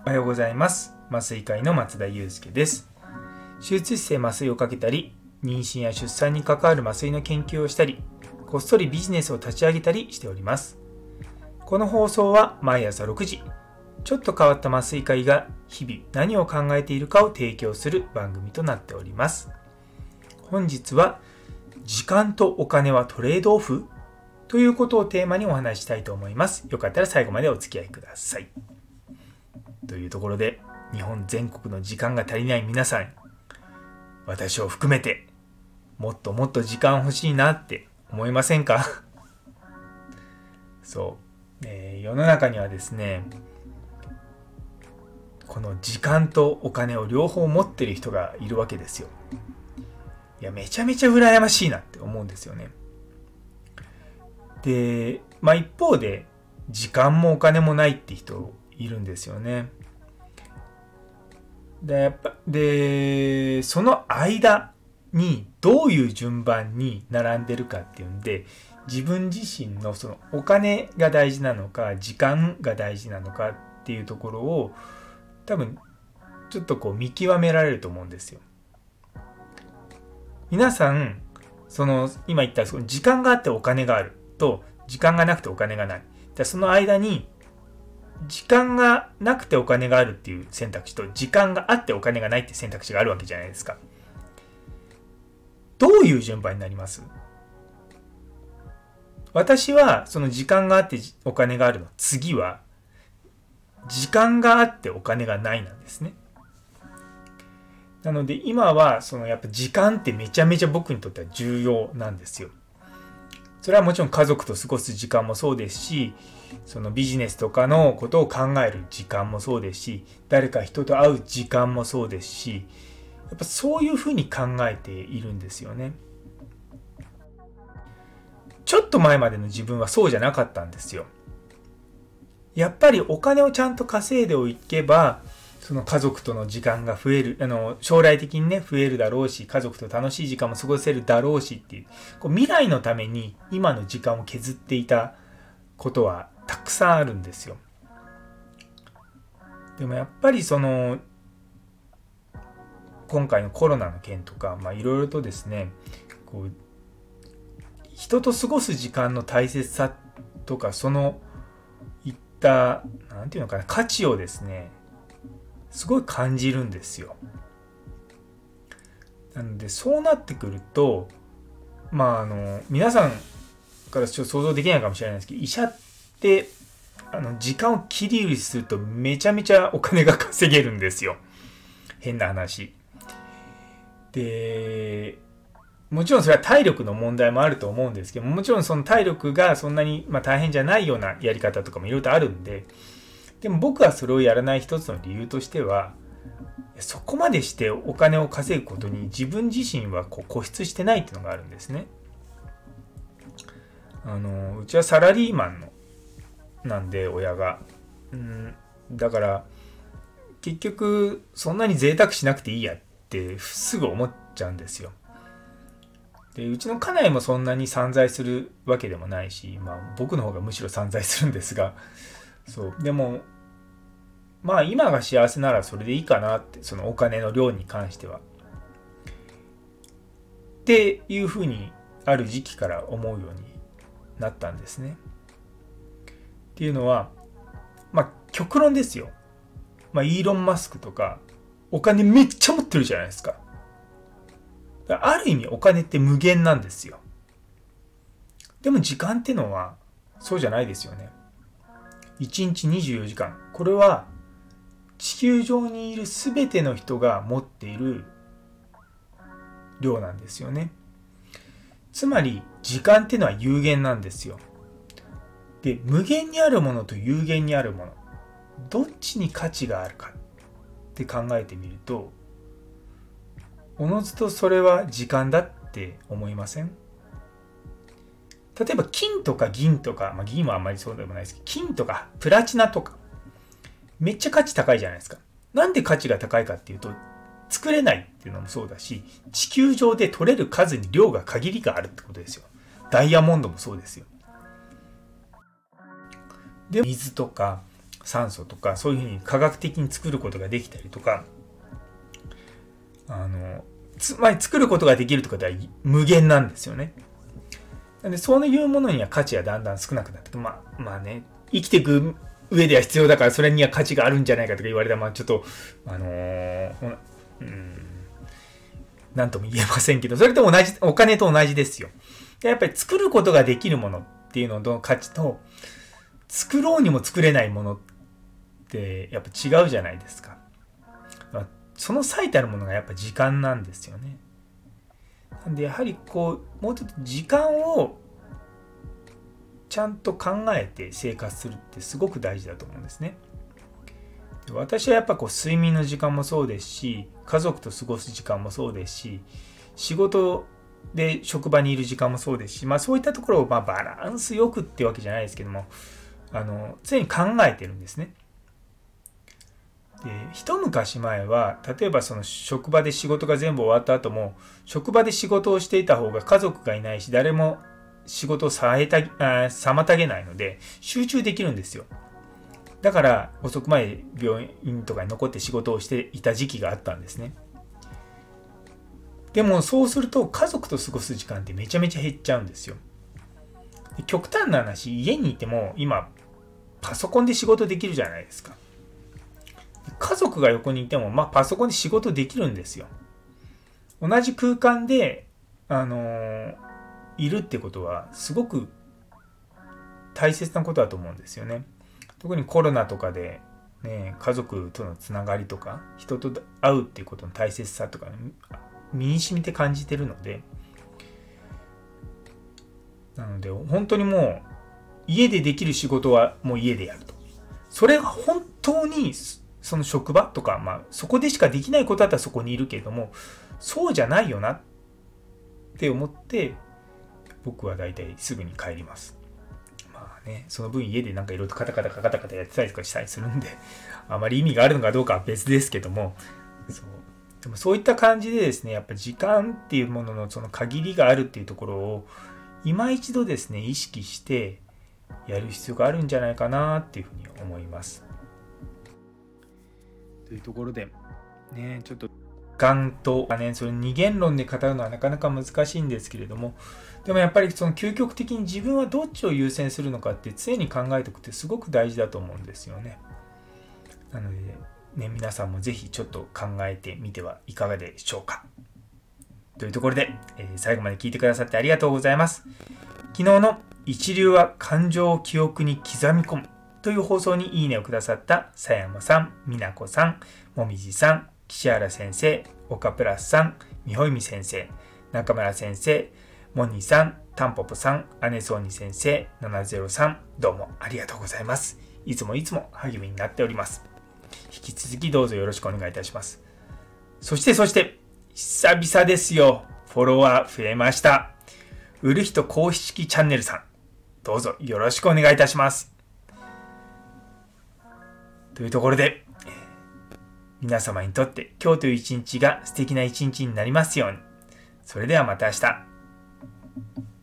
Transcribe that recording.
おはようございます。麻酔会の松田祐介です。手術室で麻酔をかけたり、妊娠や出産に関わる麻酔の研究をしたり、こっそりビジネスを立ち上げたりしております。この放送は毎朝6時、ちょっと変わった麻酔会が日々何を考えているかを提供する番組となっております。本日は時間とお金はトレードオフということをテーマにお話したいと思います。よかったら最後までお付き合いください。というところで、日本全国の時間が足りない皆さん、私を含めてもっともっと時間欲しいなって思いませんか？そう、世の中にはですね、この時間とお金を両方持ってる人がいるわけですよ。いや、めちゃめちゃ羨ましいなって思うんですよね。で、一方で時間もお金もないって人いるんですよね。で、その間にどういう順番に並んでるかっていうんで、自分自身のそのお金が大事なのか時間が大事なのかっていうところを多分ちょっと見極められると思うんですよ。皆さん、今言ったその時間があってお金があると、時間がなくてお金がない。その間に時間がなくてお金があるっていう選択肢と、時間があってお金がないって選択肢があるわけじゃないですか。どういう順番になります？私はその時間があってお金があるの次は、時間があってお金がないなんですね。なので今はやっぱ時間ってめちゃめちゃ僕にとっては重要なんですよ。それはもちろん家族と過ごす時間もそうですし、そのビジネスとかのことを考える時間もそうですし、誰か人と会う時間もそうですし、やっぱそういうふうに考えているんですよね。ちょっと前までの自分はそうじゃなかったんですよ。やっぱりお金をちゃんと稼いでおけば、その家族との時間が増える、将来的にね、増えるだろうし、家族と楽しい時間も過ごせるだろうしっていう、未来のために今の時間を削っていたことはたくさんあるんですよ。でもやっぱり今回のコロナの件とか、いろいろとですね、人と過ごす時間の大切さとか、なんていうのかな、価値をですね、すごい感じるんですよ。なのでそうなってくると、皆さんからちょっと想像できないかもしれないですけど、医者って時間を切り売りするとめちゃめちゃお金が稼げるんですよ。変な話。で、もちろんそれは体力の問題もあると思うんですけども、もちろんその体力がそんなに大変じゃないようなやり方とかもいろいろとあるんで、でも僕はそれをやらない一つの理由としては、そこまでしてお金を稼ぐことに自分自身は固執してないっていうのがあるんですね。うちはサラリーマンなんで、親が。だから結局そんなに贅沢しなくていいやってすぐ思っちゃうんですよ。で、うちの家内もそんなに散財するわけでもないし、僕の方がむしろ散財するんですが、でも今が幸せならそれでいいかなって、そのお金の量に関してはっていうふうにある時期から思うようになったんですね。っていうのは、極論ですよ。イーロン・マスクとかお金めっちゃ持ってるじゃないですか。ある意味お金って無限なんですよ。でも時間ってのはそうじゃないですよね。1日24時間。これは地球上にいるすべての人が持っている量なんですよね。つまり時間ってのは有限なんですよ。で、無限にあるものと有限にあるもの。どっちに価値があるかって考えてみると、おのずとそれは時間だって思いません？例えば金とか銀とか、銀はあんまりそうでもないですけど、金とかプラチナとかめっちゃ価値高いじゃないですか。なんで価値が高いかっていうと、作れないっていうのもそうだし、地球上で取れる数に量が限りがあるってことですよ。ダイヤモンドもそうですよ。で、水とか酸素とかそういうふうに科学的に作ることができたりとか、つまり作ることができるってことは無限なんですよね。なんでそういうものには価値はだんだん少なくなってくる。まあね、生きていく上では必要だからそれには価値があるんじゃないかとか言われたら、まあちょっとなんとも言えませんけど、それと同じ、お金と同じですよ。やっぱり作ることができるものっていうのの価値と、作ろうにも作れないものってやっぱ違うじゃないですか。その最たるものがやっぱ時間なんですよね。なんでやはりこう、もうちょっと時間をちゃんと考えて生活するってすごく大事だと思うんですね。私はやっぱこう睡眠の時間もそうですし、家族と過ごす時間もそうですし、仕事で職場にいる時間もそうですし、まあそういったところをまあバランスよくってわけじゃないですけども、常に考えてるんですね。で、一昔前は例えばその職場で仕事が全部終わった後も、職場で仕事をしていた方が家族がいないし、誰も仕事を妨げないので集中できるんですよ。だから遅くまで病院とかに残って仕事をしていた時期があったんですね。でもそうすると家族と過ごす時間ってめちゃめちゃ減っちゃうんですよ。極端な話、家にいても今パソコンで仕事できるじゃないですか。家族が横にいても、まあ、パソコンで仕事できるんですよ。同じ空間で、いるってことはすごく大切なことだと思うんですよね。特にコロナとかで、ね、家族とのつながりとか人と会うっていうことの大切さとか、ね、身に染みて感じてるので、なので本当にもう家でできる仕事はもう家でやると。それが本当にその職場とか、まあ、そこでしかできないことだったらそこにいるけれども、そうじゃないよなって思って僕は大体すぐに帰ります。まあね、その分家でなんかいろいろとカタカタやってたりとかしたりするんで、あまり意味があるのかどうかは別ですけども、でもそういった感じでですね、やっぱ時間っていうもののその限りがあるっていうところを今一度ですね、意識してやる必要があるんじゃないかなっていうふうに思います。というところでね、ちょっと時間とかね、それ二元論で語るのはなかなか難しいんですけれども、でもやっぱりその究極的に自分はどっちを優先するのかって常に考えておくってすごく大事だと思うんですよね。なのでね、皆さんもぜひちょっと考えてみてはいかがでしょうか。というところで、最後まで聞いてくださってありがとうございます。昨日の一流は感情を記憶に刻み込むという放送にいいねをくださったさやまさん、みなこさん、もみじさん、岸原先生、岡プラスさん、みほゆみ先生、中村先生、モニーさん、タンポポさん、アネソーニ先生、703、どうもありがとうございます。いつもいつも励みになっております。引き続きどうぞよろしくお願いいたします。そして、久々ですよ。フォロワー増えました。うるひと公式チャンネルさん、どうぞよろしくお願いいたします。というところで、皆様にとって今日という一日が素敵な一日になりますように。それではまた明日。